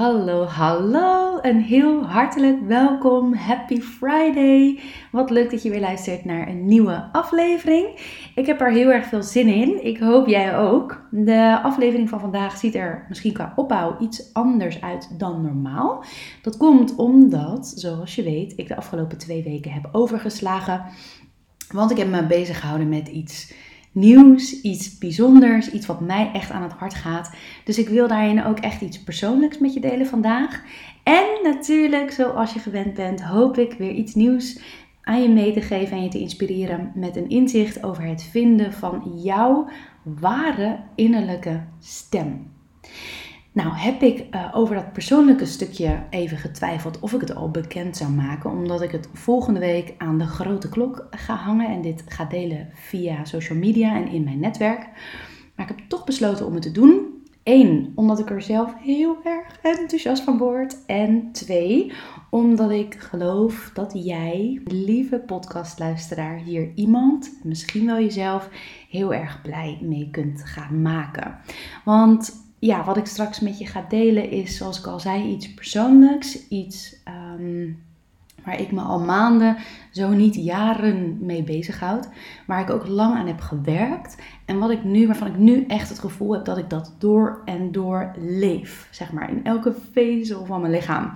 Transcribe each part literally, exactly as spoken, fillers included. Hallo, hallo en heel hartelijk welkom. Happy Friday. Wat leuk dat je weer luistert naar een nieuwe aflevering. Ik heb er heel erg veel zin in. Ik hoop jij ook. De aflevering van vandaag ziet er misschien qua opbouw iets anders uit dan normaal. Dat komt omdat, zoals je weet, ik de afgelopen twee weken heb overgeslagen. Want ik heb me bezig gehouden met iets nieuws, iets bijzonders, iets wat mij echt aan het hart gaat. Dus ik wil daarin ook echt iets persoonlijks met je delen vandaag. En natuurlijk, zoals je gewend bent, hoop ik weer iets nieuws aan je mee te geven en je te inspireren met een inzicht over het vinden van jouw ware innerlijke stem. Nou heb ik uh, over dat persoonlijke stukje even getwijfeld of ik het al bekend zou maken. Omdat ik het volgende week aan de grote klok ga hangen. En dit ga delen via social media en in mijn netwerk. Maar ik heb toch besloten om het te doen. Eén, omdat ik er zelf heel erg enthousiast van word. En twee, omdat ik geloof dat jij, lieve podcastluisteraar, hier iemand, misschien wel jezelf, heel erg blij mee kunt gaan maken. Want ja, wat ik straks met je ga delen is, zoals ik al zei, iets persoonlijks. Iets um, waar ik me al maanden, zo niet jaren mee bezighoud. Waar ik ook lang aan heb gewerkt. En wat ik nu, waarvan ik nu echt het gevoel heb dat ik dat door en door leef. Zeg maar, in elke vezel van mijn lichaam.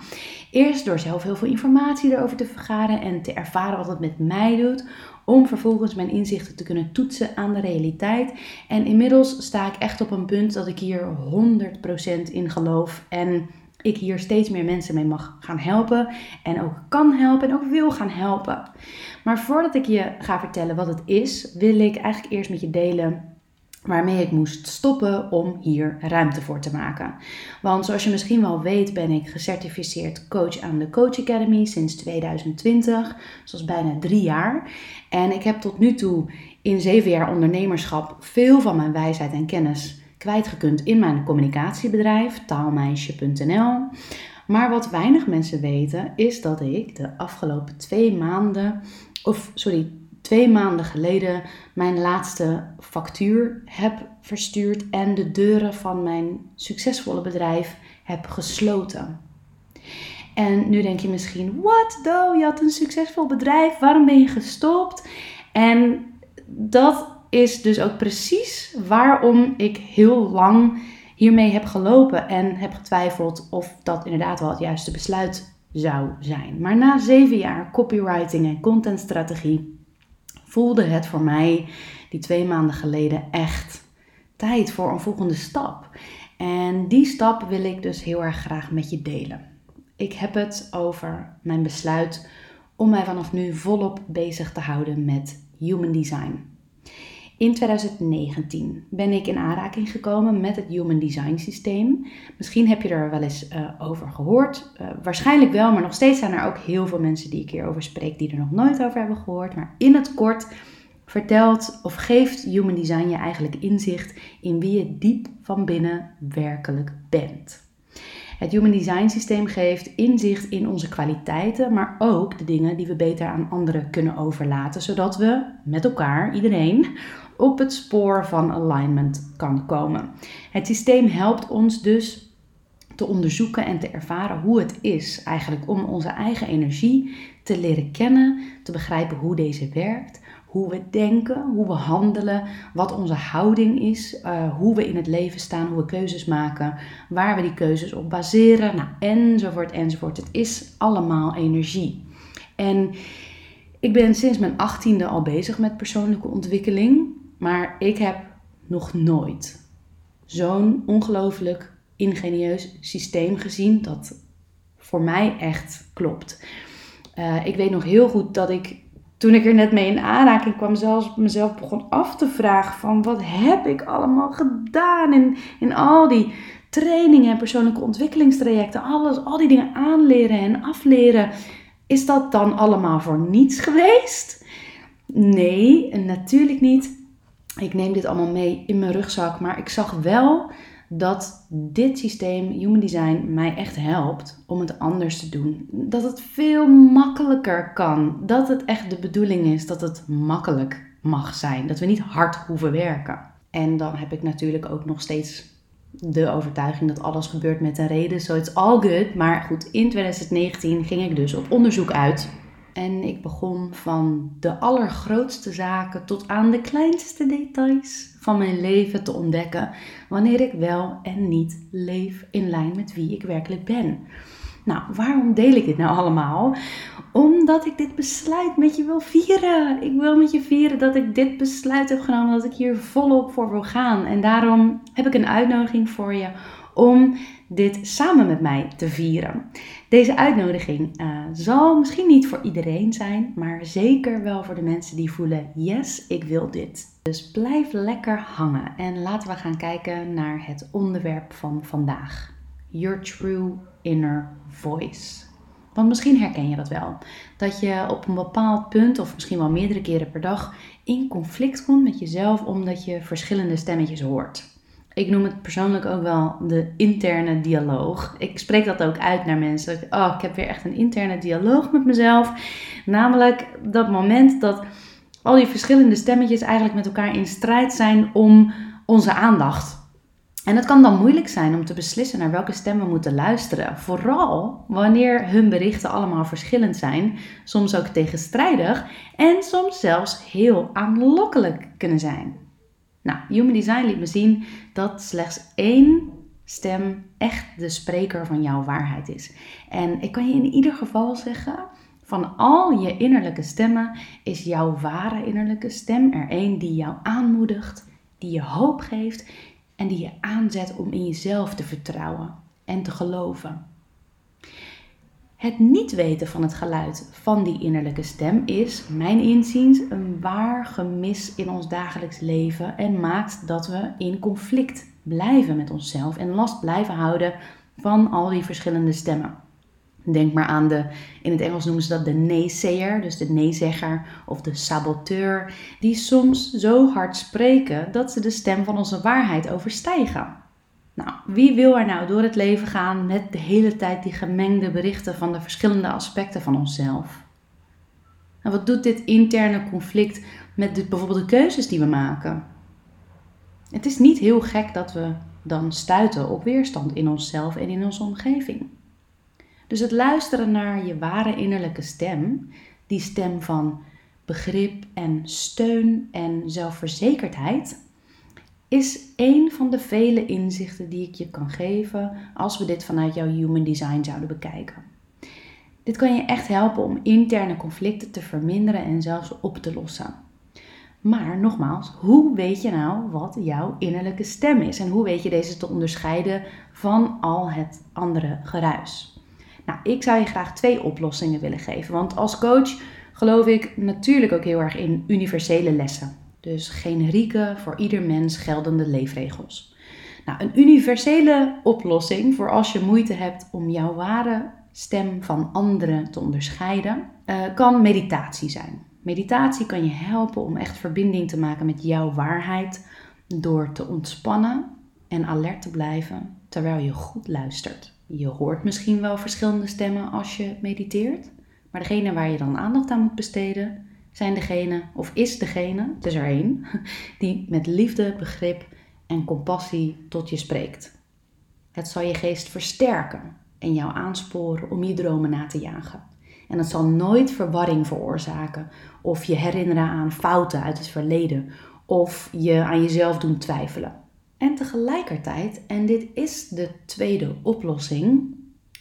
Eerst door zelf heel veel informatie erover te vergaren en te ervaren wat het met mij doet. Om vervolgens mijn inzichten te kunnen toetsen aan de realiteit. En inmiddels sta ik echt op een punt dat ik hier honderd procent in geloof. En ik hier steeds meer mensen mee mag gaan helpen. En ook kan helpen en ook wil gaan helpen. Maar voordat ik je ga vertellen wat het is, wil ik eigenlijk eerst met je delen waarmee ik moest stoppen om hier ruimte voor te maken. Want zoals je misschien wel weet ben ik gecertificeerd coach aan de Coach Academy sinds tweeduizend twintig. Zoals bijna drie jaar. En ik heb tot nu toe in zeven jaar ondernemerschap veel van mijn wijsheid en kennis kwijtgekund in mijn communicatiebedrijf taalmeisje punt n l. Maar wat weinig mensen weten is dat ik de afgelopen twee maanden... of sorry... Twee maanden geleden mijn laatste factuur heb verstuurd en de deuren van mijn succesvolle bedrijf heb gesloten. En nu denk je misschien, what though, je had een succesvol bedrijf, waarom ben je gestopt? En dat is dus ook precies waarom ik heel lang hiermee heb gelopen en heb getwijfeld of dat inderdaad wel het juiste besluit zou zijn. Maar na zeven jaar copywriting en contentstrategie voelde het voor mij die twee maanden geleden echt tijd voor een volgende stap. En die stap wil ik dus heel erg graag met je delen. Ik heb het over mijn besluit om mij vanaf nu volop bezig te houden met Human Design. In tweeduizend negentien ben ik in aanraking gekomen met het Human Design Systeem. Misschien heb je er wel eens uh, over gehoord. Uh, waarschijnlijk wel, maar nog steeds zijn er ook heel veel mensen die ik hierover spreek die er nog nooit over hebben gehoord. Maar in het kort vertelt of geeft Human Design je eigenlijk inzicht in wie je diep van binnen werkelijk bent. Het Human Design Systeem geeft inzicht in onze kwaliteiten, maar ook de dingen die we beter aan anderen kunnen overlaten, zodat we met elkaar, iedereen, op het spoor van alignment kan komen. Het systeem helpt ons dus te onderzoeken en te ervaren hoe het is eigenlijk om onze eigen energie te leren kennen, te begrijpen hoe deze werkt, hoe we denken, hoe we handelen, wat onze houding is, uh, hoe we in het leven staan, hoe we keuzes maken, waar we die keuzes op baseren, nou, enzovoort, enzovoort. Het is allemaal energie. En ik ben sinds mijn achttiende al bezig met persoonlijke ontwikkeling, maar ik heb nog nooit zo'n ongelooflijk ingenieus systeem gezien dat voor mij echt klopt. Uh, ik weet nog heel goed dat ik, toen ik er net mee in aanraking kwam, zelfs mezelf begon af te vragen van wat heb ik allemaal gedaan in, in al die trainingen en persoonlijke ontwikkelingstrajecten, alles, al die dingen aanleren en afleren. Is dat dan allemaal voor niets geweest? Nee, natuurlijk niet. Ik neem dit allemaal mee in mijn rugzak, maar ik zag wel dat dit systeem, Human Design, mij echt helpt om het anders te doen. Dat het veel makkelijker kan. Dat het echt de bedoeling is dat het makkelijk mag zijn. Dat we niet hard hoeven werken. En dan heb ik natuurlijk ook nog steeds de overtuiging dat alles gebeurt met een reden. So it's all good. Maar goed, in twintig negentien ging ik dus op onderzoek uit. En ik begon van de allergrootste zaken tot aan de kleinste details van mijn leven te ontdekken. Wanneer ik wel en niet leef in lijn met wie ik werkelijk ben. Nou, waarom deel ik dit nou allemaal? Omdat ik dit besluit met je wil vieren. Ik wil met je vieren dat ik dit besluit heb genomen, dat ik hier volop voor wil gaan. En daarom heb ik een uitnodiging voor je om dit samen met mij te vieren. Deze uitnodiging uh, zal misschien niet voor iedereen zijn, maar zeker wel voor de mensen die voelen, yes, ik wil dit. Dus blijf lekker hangen en laten we gaan kijken naar het onderwerp van vandaag. Your true inner voice. Want misschien herken je dat wel. Dat je op een bepaald punt of misschien wel meerdere keren per dag in conflict komt met jezelf omdat je verschillende stemmetjes hoort. Ik noem het persoonlijk ook wel de interne dialoog. Ik spreek dat ook uit naar mensen. Oh, ik heb weer echt een interne dialoog met mezelf. Namelijk dat moment dat al die verschillende stemmetjes eigenlijk met elkaar in strijd zijn om onze aandacht. En het kan dan moeilijk zijn om te beslissen naar welke stem we moeten luisteren. Vooral wanneer hun berichten allemaal verschillend zijn, soms ook tegenstrijdig en soms zelfs heel aanlokkelijk kunnen zijn. Nou, Human Design liet me zien dat slechts één stem echt de spreker van jouw waarheid is. En ik kan je in ieder geval zeggen, van al je innerlijke stemmen is jouw ware innerlijke stem er één die jou aanmoedigt, die je hoop geeft en die je aanzet om in jezelf te vertrouwen en te geloven. Het niet weten van het geluid van die innerlijke stem is, mijn inziens, een waar gemis in ons dagelijks leven en maakt dat we in conflict blijven met onszelf en last blijven houden van al die verschillende stemmen. Denk maar aan de, in het Engels noemen ze dat de naysayer, dus de neezegger of de saboteur, die soms zo hard spreken dat ze de stem van onze waarheid overstijgen. Nou, wie wil er nou door het leven gaan met de hele tijd die gemengde berichten van de verschillende aspecten van onszelf? En wat doet dit interne conflict met de, bijvoorbeeld de keuzes die we maken? Het is niet heel gek dat we dan stuiten op weerstand in onszelf en in onze omgeving. Dus het luisteren naar je ware innerlijke stem, die stem van begrip en steun en zelfverzekerdheid, is één van de vele inzichten die ik je kan geven als we dit vanuit jouw Human Design zouden bekijken. Dit kan je echt helpen om interne conflicten te verminderen en zelfs op te lossen. Maar nogmaals, hoe weet je nou wat jouw innerlijke stem is? En hoe weet je deze te onderscheiden van al het andere geruis? Nou, ik zou je graag twee oplossingen willen geven. Want als coach geloof ik natuurlijk ook heel erg in universele lessen. Dus generieke, voor ieder mens geldende leefregels. Nou, een universele oplossing voor als je moeite hebt om jouw ware stem van anderen te onderscheiden, uh, kan meditatie zijn. Meditatie kan je helpen om echt verbinding te maken met jouw waarheid door te ontspannen en alert te blijven terwijl je goed luistert. Je hoort misschien wel verschillende stemmen als je mediteert, maar degene waar je dan aandacht aan moet besteden, zijn degene, of is degene, het is er één, die met liefde, begrip en compassie tot je spreekt. Het zal je geest versterken en jou aansporen om je dromen na te jagen. En het zal nooit verwarring veroorzaken of je herinneren aan fouten uit het verleden of je aan jezelf doen twijfelen. En tegelijkertijd, en dit is de tweede oplossing,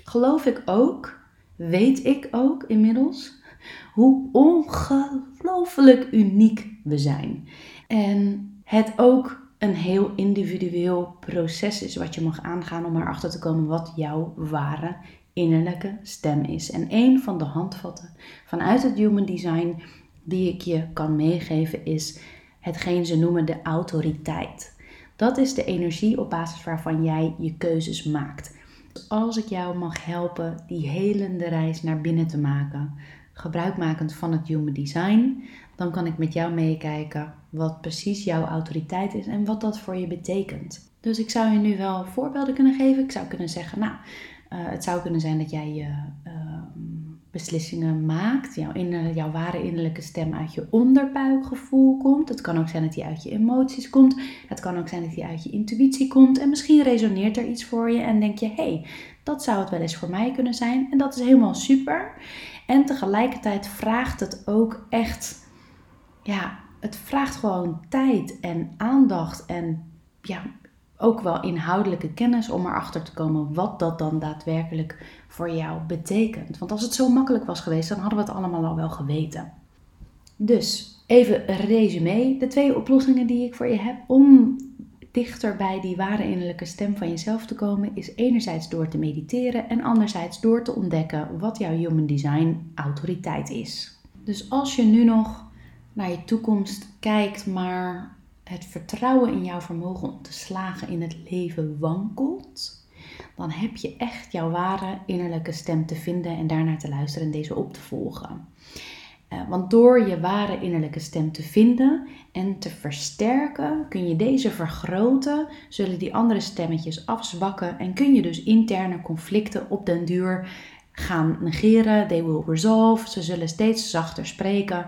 geloof ik ook, weet ik ook inmiddels, hoe ongelooflijk uniek we zijn. En het ook een heel individueel proces is wat je mag aangaan om erachter te komen wat jouw ware innerlijke stem is. En een van de handvatten vanuit het Human Design die ik je kan meegeven is hetgeen ze noemen de autoriteit. Dat is de energie op basis waarvan jij je keuzes maakt. Dus als ik jou mag helpen die helende reis naar binnen te maken, gebruikmakend van het Human Design, dan kan ik met jou meekijken wat precies jouw autoriteit is en wat dat voor je betekent. Dus ik zou je nu wel voorbeelden kunnen geven. Ik zou kunnen zeggen, nou, uh, het zou kunnen zijn dat jij je uh, beslissingen maakt. Jouw, inner, jouw ware innerlijke stem uit je onderbuikgevoel komt. Het kan ook zijn dat die uit je emoties komt. Het kan ook zijn dat die uit je intuïtie komt. En misschien resoneert er iets voor je en denk je, hé, hey, dat zou het wel eens voor mij kunnen zijn. En dat is helemaal super. En tegelijkertijd vraagt het ook echt, ja, het vraagt gewoon tijd en aandacht en ja, ook wel inhoudelijke kennis om erachter te komen wat dat dan daadwerkelijk voor jou betekent. Want als het zo makkelijk was geweest, dan hadden we het allemaal al wel geweten. Dus, even een resume. De twee oplossingen die ik voor je heb om dichter bij die ware innerlijke stem van jezelf te komen, is enerzijds door te mediteren en anderzijds door te ontdekken wat jouw Human Design autoriteit is. Dus als je nu nog naar je toekomst kijkt, maar het vertrouwen in jouw vermogen om te slagen in het leven wankelt, dan heb je echt jouw ware innerlijke stem te vinden en daarnaar te luisteren en deze op te volgen. Want door je ware innerlijke stem te vinden en te versterken, kun je deze vergroten, zullen die andere stemmetjes afzwakken en kun je dus interne conflicten op den duur gaan negeren. They will resolve, ze zullen steeds zachter spreken,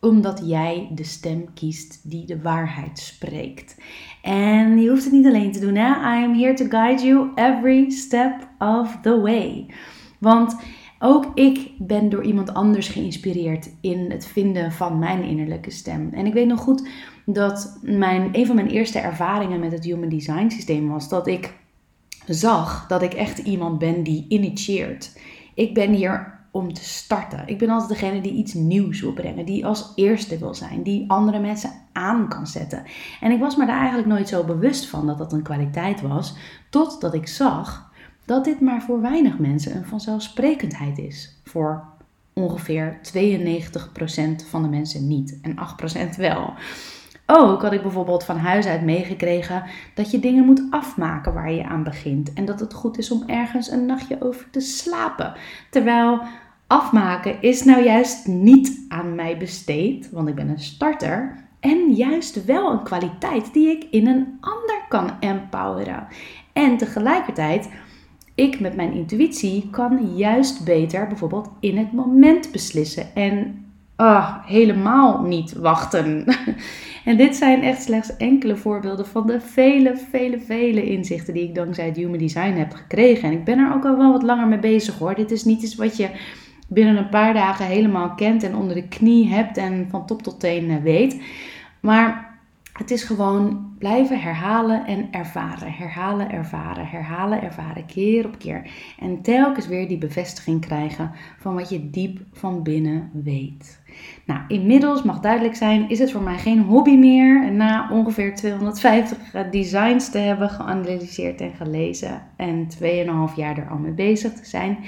omdat jij de stem kiest die de waarheid spreekt. En je hoeft het niet alleen te doen, hè? I am here to guide you every step of the way. Want ook ik ben door iemand anders geïnspireerd in het vinden van mijn innerlijke stem. En ik weet nog goed dat mijn, een van mijn eerste ervaringen met het Human Design Systeem was dat ik zag dat ik echt iemand ben die initieert. Ik ben hier om te starten. Ik ben altijd degene die iets nieuws wil brengen, die als eerste wil zijn, die andere mensen aan kan zetten. En ik was me daar eigenlijk nooit zo bewust van dat dat een kwaliteit was, totdat ik zag dat dit maar voor weinig mensen een vanzelfsprekendheid is. Voor ongeveer tweeënnegentig procent van de mensen niet en acht procent wel. Ook had ik bijvoorbeeld van huis uit meegekregen dat je dingen moet afmaken waar je aan begint. En dat het goed is om ergens een nachtje over te slapen. Terwijl afmaken is nou juist niet aan mij besteed, want ik ben een starter. En juist wel een kwaliteit die ik in een ander kan empoweren. En tegelijkertijd, ik met mijn intuïtie kan juist beter bijvoorbeeld in het moment beslissen en oh, helemaal niet wachten. En dit zijn echt slechts enkele voorbeelden van de vele, vele, vele inzichten die ik dankzij het Human Design heb gekregen. En ik ben er ook al wel wat langer mee bezig hoor. Dit is niet iets wat je binnen een paar dagen helemaal kent en onder de knie hebt en van top tot teen weet. Maar het is gewoon blijven herhalen en ervaren, herhalen, ervaren, herhalen, ervaren, keer op keer. En telkens weer die bevestiging krijgen van wat je diep van binnen weet. Nou, inmiddels mag duidelijk zijn, is het voor mij geen hobby meer. Na ongeveer tweehonderdvijftig designs te hebben geanalyseerd en gelezen en tweeënhalf jaar er al mee bezig te zijn.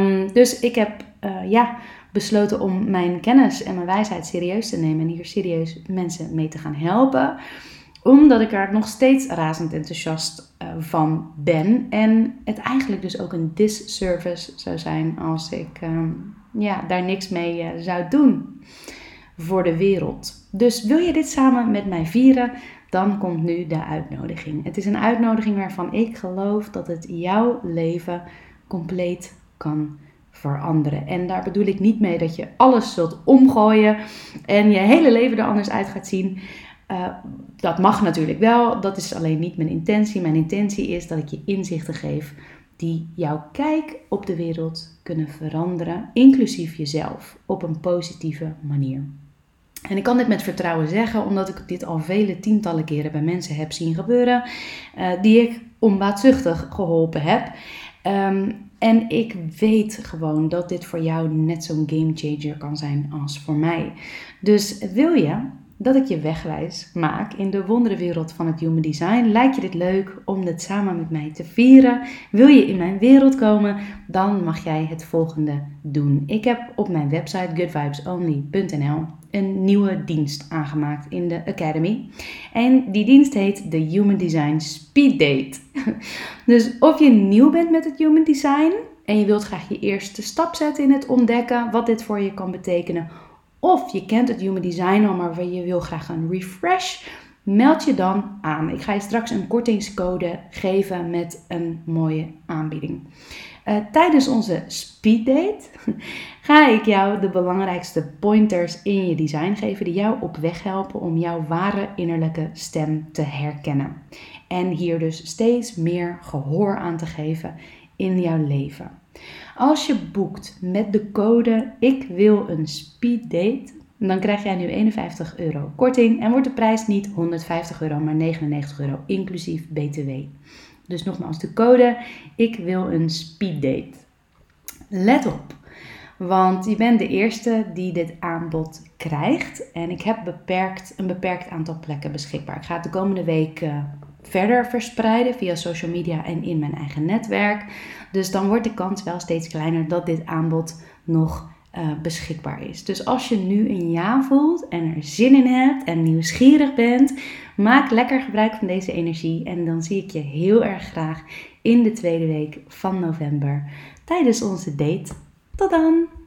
Um, dus ik heb, uh, ja... besloten om mijn kennis en mijn wijsheid serieus te nemen en hier serieus mensen mee te gaan helpen. Omdat ik er nog steeds razend enthousiast van ben. En het eigenlijk dus ook een disservice zou zijn als ik ja, daar niks mee zou doen voor de wereld. Dus wil je dit samen met mij vieren, dan komt nu de uitnodiging. Het is een uitnodiging waarvan ik geloof dat het jouw leven compleet kan veranderen. En daar bedoel ik niet mee dat je alles zult omgooien en je hele leven er anders uit gaat zien. Uh, dat mag natuurlijk wel, dat is alleen niet mijn intentie. Mijn intentie is dat ik je inzichten geef die jouw kijk op de wereld kunnen veranderen, inclusief jezelf, op een positieve manier. En ik kan dit met vertrouwen zeggen, omdat ik dit al vele tientallen keren bij mensen heb zien gebeuren, uh, die ik onbaatzuchtig geholpen heb. Um, En ik weet gewoon dat dit voor jou net zo'n gamechanger kan zijn als voor mij. Dus wil je dat ik je wegwijs maak in de wonderenwereld van het Human Design? Lijkt je dit leuk om dit samen met mij te vieren? Wil je in mijn wereld komen? Dan mag jij het volgende doen. Ik heb op mijn website good vibes only punt n l een nieuwe dienst aangemaakt in de Academy. En die dienst heet de Human Design Speed Date. Dus of je nieuw bent met het Human Design en je wilt graag je eerste stap zetten in het ontdekken wat dit voor je kan betekenen, of je kent het Human Design al, maar je wil graag een refresh, meld je dan aan. Ik ga je straks een kortingscode geven met een mooie aanbieding. Uh, tijdens onze speeddate ga ik jou de belangrijkste pointers in je design geven die jou op weg helpen om jouw ware innerlijke stem te herkennen. En hier dus steeds meer gehoor aan te geven in jouw leven. Als je boekt met de code ik wil een speeddate, dan krijg jij nu eenenvijftig euro korting en wordt de prijs niet honderdvijftig euro, maar negenennegentig euro inclusief B T W. Dus nogmaals de code, ik wil een speeddate. Let op, want je bent de eerste die dit aanbod krijgt. En ik heb beperkt, een beperkt aantal plekken beschikbaar. Ik ga het de komende week verder verspreiden via social media en in mijn eigen netwerk. Dus dan wordt de kans wel steeds kleiner dat dit aanbod nog Uh, beschikbaar is. Dus als je nu een ja voelt en er zin in hebt en nieuwsgierig bent, maak lekker gebruik van deze energie en dan zie ik je heel erg graag in de tweede week van november tijdens onze date. Tot dan!